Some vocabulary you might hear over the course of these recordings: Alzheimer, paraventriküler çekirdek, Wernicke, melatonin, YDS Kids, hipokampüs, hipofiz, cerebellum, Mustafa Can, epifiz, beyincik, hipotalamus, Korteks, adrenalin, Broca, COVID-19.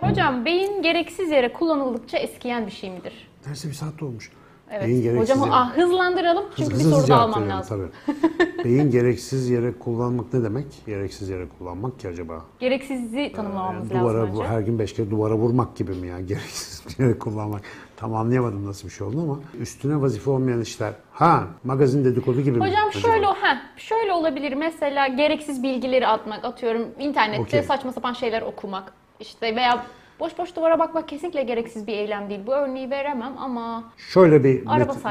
Hocam beyin gereksiz yere kullanıldıkça eskiyen bir şey midir? Derse bir saat olmuş. Evet. Hocam hızlandıralım çünkü bir soru da almam lazım. Tabii. Beyin gereksiz yere kullanmak ne demek? Gereksiz yere kullanmak ki acaba? Gereksizi tanımlamamız lazım önce. Her gün 5 kere duvara vurmak gibi mi ya? Gereksiz yere kullanmak. Tam anlayamadım nasıl bir şey oldu ama üstüne vazife olmayan işler. Ha, magazin dedikodu gibi mi? Hocam şöyle, şöyle olabilir mesela gereksiz bilgileri atmak, atıyorum internette saçma sapan şeyler okumak işte veya... Boş boş duvara bakmak kesinlikle gereksiz bir eylem değil. Bu örneği veremem ama... Şöyle bir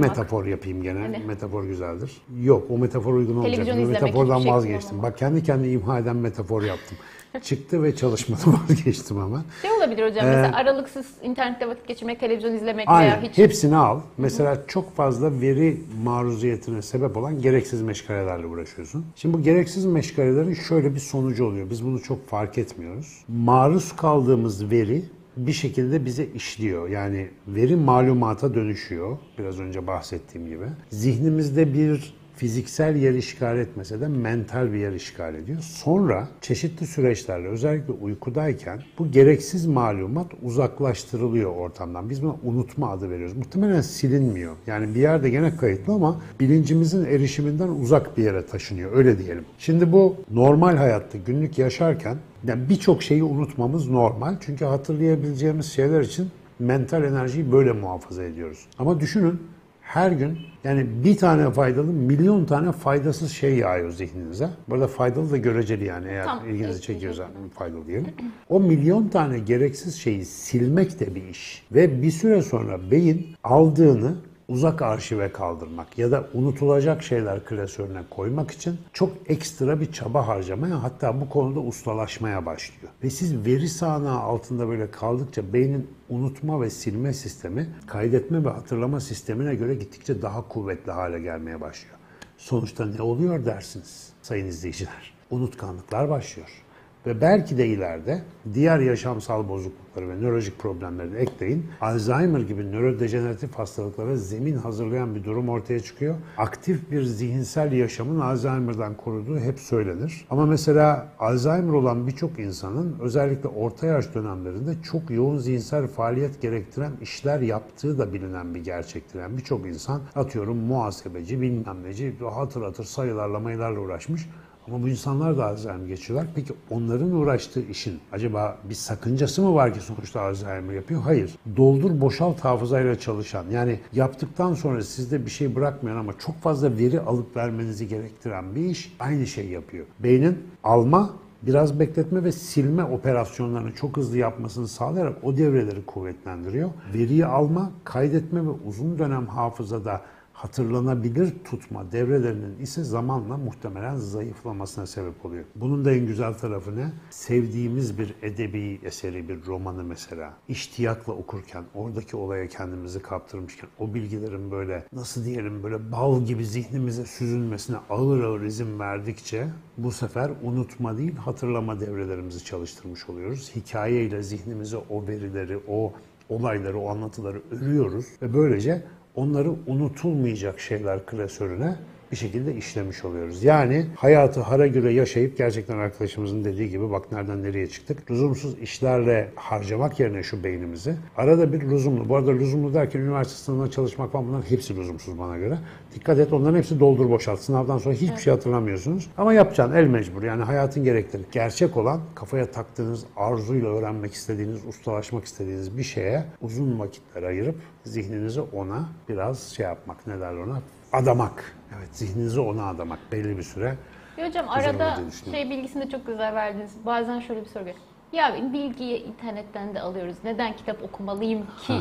metafor yapayım gene. Hani? Metafor güzeldir. Yok, o metafor uygun olacak. Televizyon izlemek, metafordan vazgeçtim. Bak kendi kendine imha eden metafor yaptım. Çıktı ve çalışmadan vazgeçtim hemen. Şey olabilir hocam, mesela aralıksız internette vakit geçirmek, televizyon izlemek veya hiç... Hepsini al. Mesela çok fazla veri maruziyetine sebep olan gereksiz meşgalelerle uğraşıyorsun. Şimdi bu gereksiz meşgalelerin şöyle bir sonucu oluyor. Biz bunu çok fark etmiyoruz. Maruz kaldığımız veri bir şekilde bize işliyor. Yani veri malumata dönüşüyor. Biraz önce bahsettiğim gibi. Zihnimizde bir fiziksel yer işgal etmese de mental bir yer işgal ediyor. Sonra çeşitli süreçlerle özellikle uykudayken bu gereksiz malumat uzaklaştırılıyor ortamdan. Biz buna unutma adı veriyoruz. Muhtemelen silinmiyor. Yani bir yerde gene kayıtlı ama bilincimizin erişiminden uzak bir yere taşınıyor. Öyle diyelim. Şimdi bu normal hayatta günlük yaşarken yani birçok şeyi unutmamız normal. Çünkü hatırlayabileceğimiz şeyler için mental enerjiyi böyle muhafaza ediyoruz. Ama düşünün her gün yani bir tane faydalı, milyon tane faydasız şey yağıyor zihninize. Bu arada faydalı da göreceli yani eğer ilginizi çekiyorsa faydalı diyelim. O milyon tane gereksiz şeyi silmek de bir iş. Ve bir süre sonra beyin aldığını uzak arşive kaldırmak ya da unutulacak şeyler klasörüne koymak için çok ekstra bir çaba harcamaya hatta bu konuda ustalaşmaya başlıyor. Ve siz veri sahnağı altında böyle kaldıkça beynin unutma ve silme sistemi kaydetme ve hatırlama sistemine göre gittikçe daha kuvvetli hale gelmeye başlıyor. Sonuçta ne oluyor dersiniz sayın izleyiciler? Unutkanlıklar başlıyor. Ve belki de ileride diğer yaşamsal bozuklukları ve nörolojik problemleri ekleyin. Alzheimer gibi nörodejeneratif hastalıklara zemin hazırlayan bir durum ortaya çıkıyor. Aktif bir zihinsel yaşamın Alzheimer'dan koruduğu hep söylenir. Ama mesela Alzheimer olan birçok insanın özellikle orta yaş dönemlerinde çok yoğun zihinsel faaliyet gerektiren işler yaptığı da bilinen bir gerçektir. Yani birçok insan atıyorum muhasebeci, bilmem neci, hatır sayılarla mayılarla uğraşmış. Ama bu insanlar da Alzheimer geçiyorlar. Peki onların uğraştığı işin acaba bir sakıncası mı var ki sonuçta Alzheimer yapıyor? Hayır. Doldur boşalt hafızayla çalışan yani yaptıktan sonra sizde bir şey bırakmayan ama çok fazla veri alıp vermenizi gerektiren bir iş aynı şeyi yapıyor. Beynin alma, biraz bekletme ve silme operasyonlarını çok hızlı yapmasını sağlayarak o devreleri kuvvetlendiriyor. Veriyi alma, kaydetme ve uzun dönem hafızada hatırlanabilir tutma devrelerinin ise zamanla muhtemelen zayıflamasına sebep oluyor. Bunun da en güzel tarafı ne? Sevdiğimiz bir edebi eseri, bir romanı mesela iştiyakla okurken, oradaki olaya kendimizi kaptırmışken o bilgilerin böyle nasıl diyelim böyle bal gibi zihnimize süzülmesine ağır ağır izin verdikçe bu sefer unutma değil hatırlama devrelerimizi çalıştırmış oluyoruz. Hikayeyle zihnimize o verileri, o olayları, o anlatıları örüyoruz ve böylece onları unutulmayacak şeyler klasörüne bir şekilde işlemiş oluyoruz. Yani hayatı hara göre yaşayıp gerçekten arkadaşımızın dediği gibi bak nereden nereye çıktık. Lüzumsuz işlerle harcamak yerine şu beynimizi arada bir lüzumlu. Bu arada lüzumlu derken üniversite sınavına çalışmak falan bunların hepsi lüzumsuz bana göre. Dikkat et onların hepsi doldur boşalt. Sınavdan sonra hiçbir şey hatırlamıyorsunuz. Ama yapacaksın el mecbur yani hayatın gerekleri. Gerçek olan kafaya taktığınız arzuyla öğrenmek istediğiniz, ustalaşmak istediğiniz bir şeye uzun vakitler ayırıp zihninizi ona biraz şey yapmak ne derler ona? Adamak. Evet, zihninizi ona adamak belli bir süre. Hocam arada şey bilgisini de çok güzel verdiniz. Bazen şöyle bir soru geliyor. Ya bilgiyi internetten de alıyoruz. Neden kitap okumalıyım ki?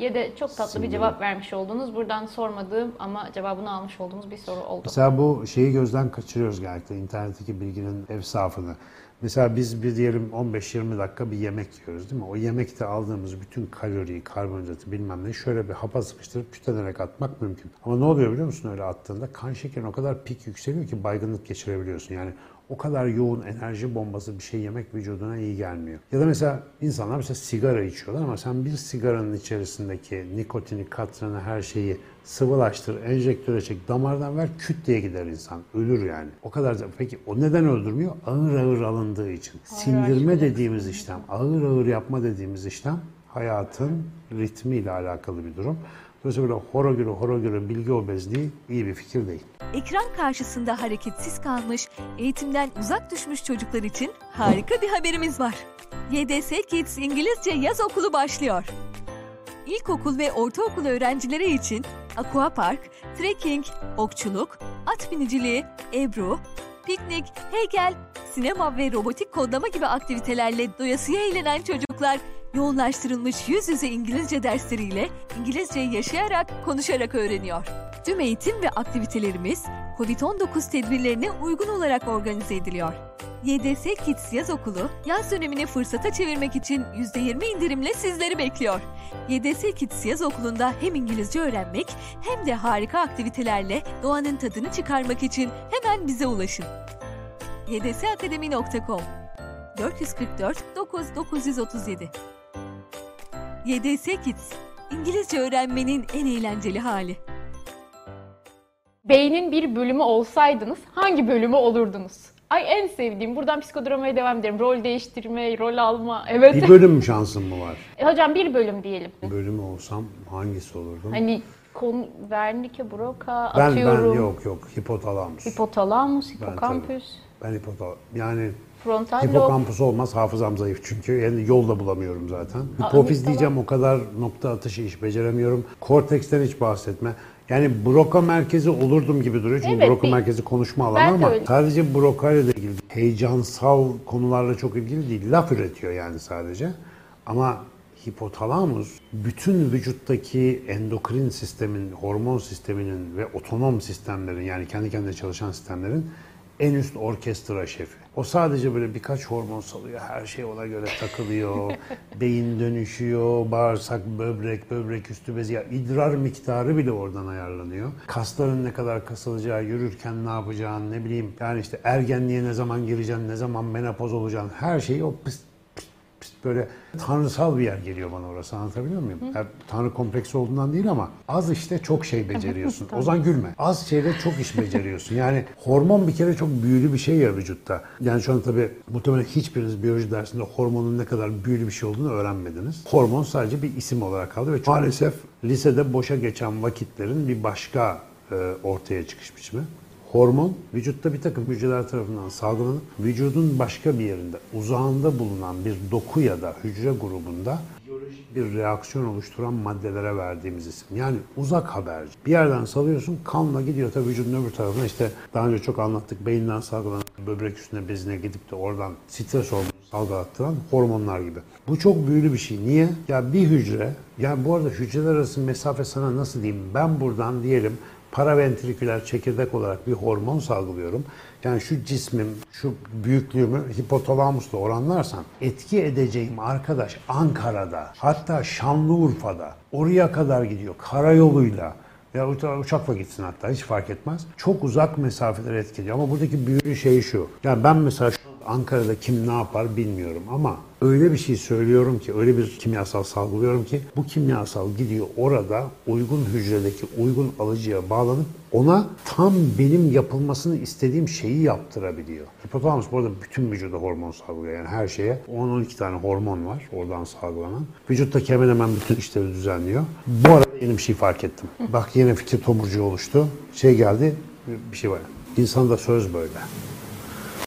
Ya da çok tatlı bir cevap vermiş oldunuz. Buradan sormadığım ama cevabını almış olduğumuz bir soru oldu. Mesela bu şeyi gözden kaçırıyoruz gerçekten. İnternetteki bilginin efsafını. Mesela biz bir diyelim 15-20 dakika bir yemek yiyoruz değil mi? O yemekte aldığımız bütün kaloriyi, karbonhidratı bilmem ne şöyle bir hapa sıkıştırıp kütlenerek atmak mümkün. Ama ne oluyor biliyor musun öyle attığında? Kan şekerin o kadar pik yükseliyor ki baygınlık geçirebiliyorsun. Yani o kadar yoğun enerji bombası bir şey yemek vücuduna iyi gelmiyor. Ya da mesela insanlar mesela sigara içiyorlar ama sen bir sigaranın içerisindeki nikotini, katrını, her şeyi sıvılaştır, enjektöre çek, damardan ver, küt diye gider insan. Ölür yani. O kadar. Peki o neden öldürmüyor? Ağır ağır alındığı için. Sindirme dediğimiz işlem, ağır ağır yapma dediğimiz işlem hayatın ritmiyle alakalı bir durum. Dolayısıyla böyle horo göre bilgi obezliği iyi bir fikir değil. Ekran karşısında hareketsiz kalmış, eğitimden uzak düşmüş çocuklar için harika bir haberimiz var. YDS Kids İngilizce Yaz Okulu başlıyor. İlkokul ve ortaokul öğrencileri için aquapark, trekking, okçuluk, at biniciliği, ebru, piknik, heykel, sinema ve robotik kodlama gibi aktivitelerle doyasıya eğlenen çocuklar yoğunlaştırılmış yüz yüze İngilizce dersleriyle İngilizceyi yaşayarak, konuşarak öğreniyor. Tüm eğitim ve aktivitelerimiz COVID-19 tedbirlerine uygun olarak organize ediliyor. YDS Kids Yaz Okulu, yaz dönemini fırsata çevirmek için %20 indirimle sizleri bekliyor. YDS Kids Yaz Okulu'nda hem İngilizce öğrenmek hem de harika aktivitelerle doğanın tadını çıkarmak için hemen bize ulaşın. ydsakademi.com 444-9937 YDS Kids, İngilizce öğrenmenin en eğlenceli hali. Beynin bir bölümü olsaydınız hangi bölümü olurdunuz? Ay en sevdiğim. Buradan psikodramaya devam ederim. Rol değiştirme, rol alma. Evet. Bir bölüm şansım mı var? Hocam bir bölüm diyelim. Bölümü olsam hangisi olurdum? Hani Wernicke, Broca, atıyorum. Ben yok. Hipotalamus. Hipotalamus, hipokampüs. Ben hipotalamus. Yani hipokampüs olmaz. Hafızam zayıf çünkü. Yani yol da bulamıyorum zaten. Hipofiz diyeceğim, o kadar nokta atışı iş beceremiyorum. Korteksten hiç bahsetme. Yani Broca merkezi olurdum gibi duruyor çünkü evet, Broca merkezi konuşma alanı ama sadece Broca ile ilgili heyecansal konularla çok ilgili değil. Laf üretiyor yani sadece. Ama hipotalamus bütün vücuttaki endokrin sistemin, hormon sisteminin ve otonom sistemlerin, yani kendi kendine çalışan sistemlerin en üst orkestra şefi. O sadece böyle birkaç hormon salıyor, her şey ona göre takılıyor, beyin dönüşüyor, bağırsak, böbrek üstü bezi, ya idrar miktarı bile oradan ayarlanıyor. Kasların ne kadar kasılacağı, yürürken ne yapacağın, ne bileyim, yani işte ergenliğe ne zaman gireceksin, ne zaman menopoz olacaksın, her şeyi o böyle tanrısal bir yer geliyor bana orası, anlatabiliyor muyum? Yani tanrı kompleksi olduğundan değil ama az işte çok şey beceriyorsun. Ozan gülme. Az şeyde çok iş beceriyorsun. Yani hormon bir kere çok büyülü bir şey ya vücutta. Yani şu an tabii muhtemelen hiçbiriniz biyoloji dersinde hormonun ne kadar büyülü bir şey olduğunu öğrenmediniz. Hormon sadece bir isim olarak kaldı ve maalesef lisede boşa geçen vakitlerin bir başka ortaya çıkış biçimi. Hormon, vücutta bir takım hücreler tarafından salgılanıp vücudun başka bir yerinde, uzağında bulunan bir doku ya da hücre grubunda biyolojik bir reaksiyon oluşturan maddelere verdiğimiz isim. Yani uzak haberci. Bir yerden salıyorsun, kanla gidiyor tabii vücudun öbür tarafına, işte daha önce çok anlattık, beyinden salgılanan, böbrek üstüne bezine gidip de oradan stres hormonu salgılattıran hormonlar gibi. Bu çok büyülü bir şey. Niye? Ya bir hücre, yani bu arada hücreler arası mesafe sana nasıl diyeyim, ben buradan diyelim paraventriküler çekirdek olarak bir hormon salgılıyorum. Yani şu cismim, şu büyüklüğümü hipotalamusla oranlarsam etki edeceğim arkadaş Ankara'da, hatta Şanlıurfa'da, oraya kadar gidiyor karayoluyla. Ya uçakla gitsin hatta, hiç fark etmez. Çok uzak mesafeleri etkiliyor ama buradaki büyülü şey şu. Yani ben mesela Ankara'da kim ne yapar bilmiyorum ama öyle bir şey söylüyorum ki, öyle bir kimyasal salgılıyorum ki bu kimyasal gidiyor orada uygun hücredeki uygun alıcıya bağlanıp ona tam benim yapılmasını istediğim şeyi yaptırabiliyor. Hipotalamus bu arada bütün vücuda hormon salgılıyor, yani her şeye. 10-12 tane hormon var oradan salgılanan. Vücuttaki hemen hemen bütün işleri düzenliyor. Bu arada yeni bir şey fark ettim. Bak yeni fikir tomurcuğu oluştu. Şey geldi, bir şey var. İnsanda söz böyle.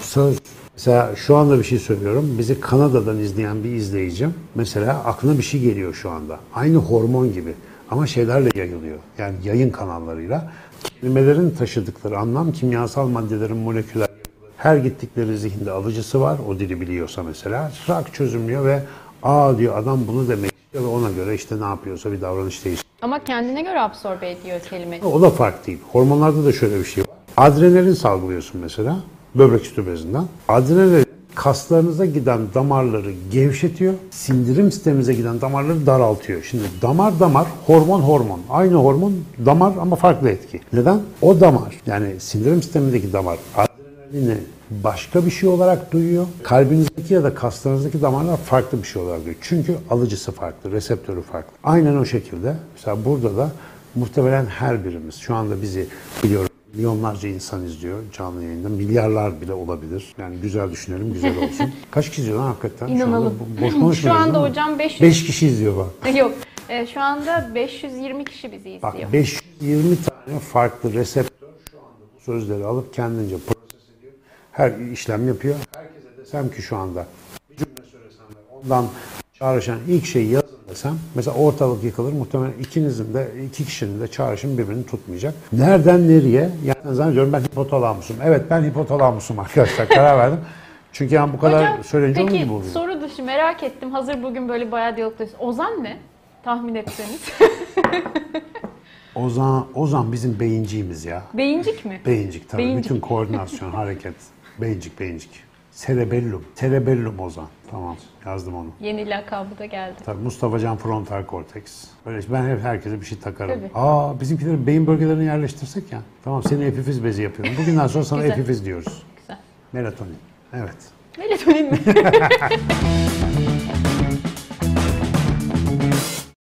Söz. Mesela şu anda bir şey söylüyorum. Bizi Kanada'dan izleyen bir izleyicim mesela aklına bir şey geliyor şu anda. Aynı hormon gibi ama şeylerle yayılıyor. Yani yayın kanallarıyla. Kelimelerin taşıdıkları anlam, kimyasal maddelerin moleküler. Her gittikleri zihinde alıcısı var. O dili biliyorsa mesela. Trak çözümlüyor ve aa diyor adam bunu demek istiyor ve ona göre işte ne yapıyorsa bir davranış değişiyor. Ama kendine göre absorbe ediyor kelimeyi. O da fark değil. Hormonlarda da şöyle bir şey var. Adrenalin salgılıyorsun mesela. Böbrek üstü bezinden. Adrenalin kaslarınıza giden damarları gevşetiyor. Sindirim sistemimize giden damarları daraltıyor. Şimdi damar, hormon. Aynı hormon damar ama farklı etki. Neden? O damar, yani sindirim sistemindeki damar adrenalin adrenalini başka bir şey olarak duyuyor. Kalbinizdeki ya da kaslarınızdaki damarlar farklı bir şey olarak duyuyor. Çünkü alıcısı farklı, reseptörü farklı. Aynen o şekilde. Mesela burada da muhtemelen her birimiz şu anda bizi biliyorum. Milyonlarca insan izliyor canlı yayında. Milyarlar bile olabilir. Yani güzel düşünelim, güzel olsun. Kaç kişi izliyor lan hakikaten? İnanalım. Şu anda, şu anda hocam 500... 5 kişi izliyor bak. Yok. Şu anda 520 kişi bizi izliyor. Bak 520 tane farklı reseptör şu anda bu sözleri alıp kendince proses ediyor. Her işlem yapıyor. Herkese desem ki şu anda bir cümle söylesem de ondan çağrışan ilk şeyi yazın desem. Mesela ortalık yıkılır. Muhtemelen ikinizin de, iki kişinin de çağrışım birbirini tutmayacak. Nereden nereye? Yani zannediyorum ben hipotalamusum. Evet ben hipotalamusum arkadaşlar. Karar verdim. Çünkü yani bu kadar söyleyince olur mu? Peki soru dışı merak ettim. Hazır bugün böyle bayağı diyalogdayız. Ozan ne? Tahmin etseniz. Ozan bizim beyinciğimiz ya. Beyincik mi? Beyincik tabii. Beyincik. Bütün koordinasyon, hareket. Beyincik. Cerebellum Ozan. Tamam yazdım onu. Yeni lakabı da geldi. Tabii Mustafa Can frontal korteks. Böyle ben hep herkese bir şey takarım. Tabii. Aa bizimkileri beyin bölgelerine yerleştirsek ya. Tamam seni epifiz bezi yapıyorum. Bugünden sonra sana epifiz diyoruz. Güzel. Melatonin. Evet. Melatonin mi?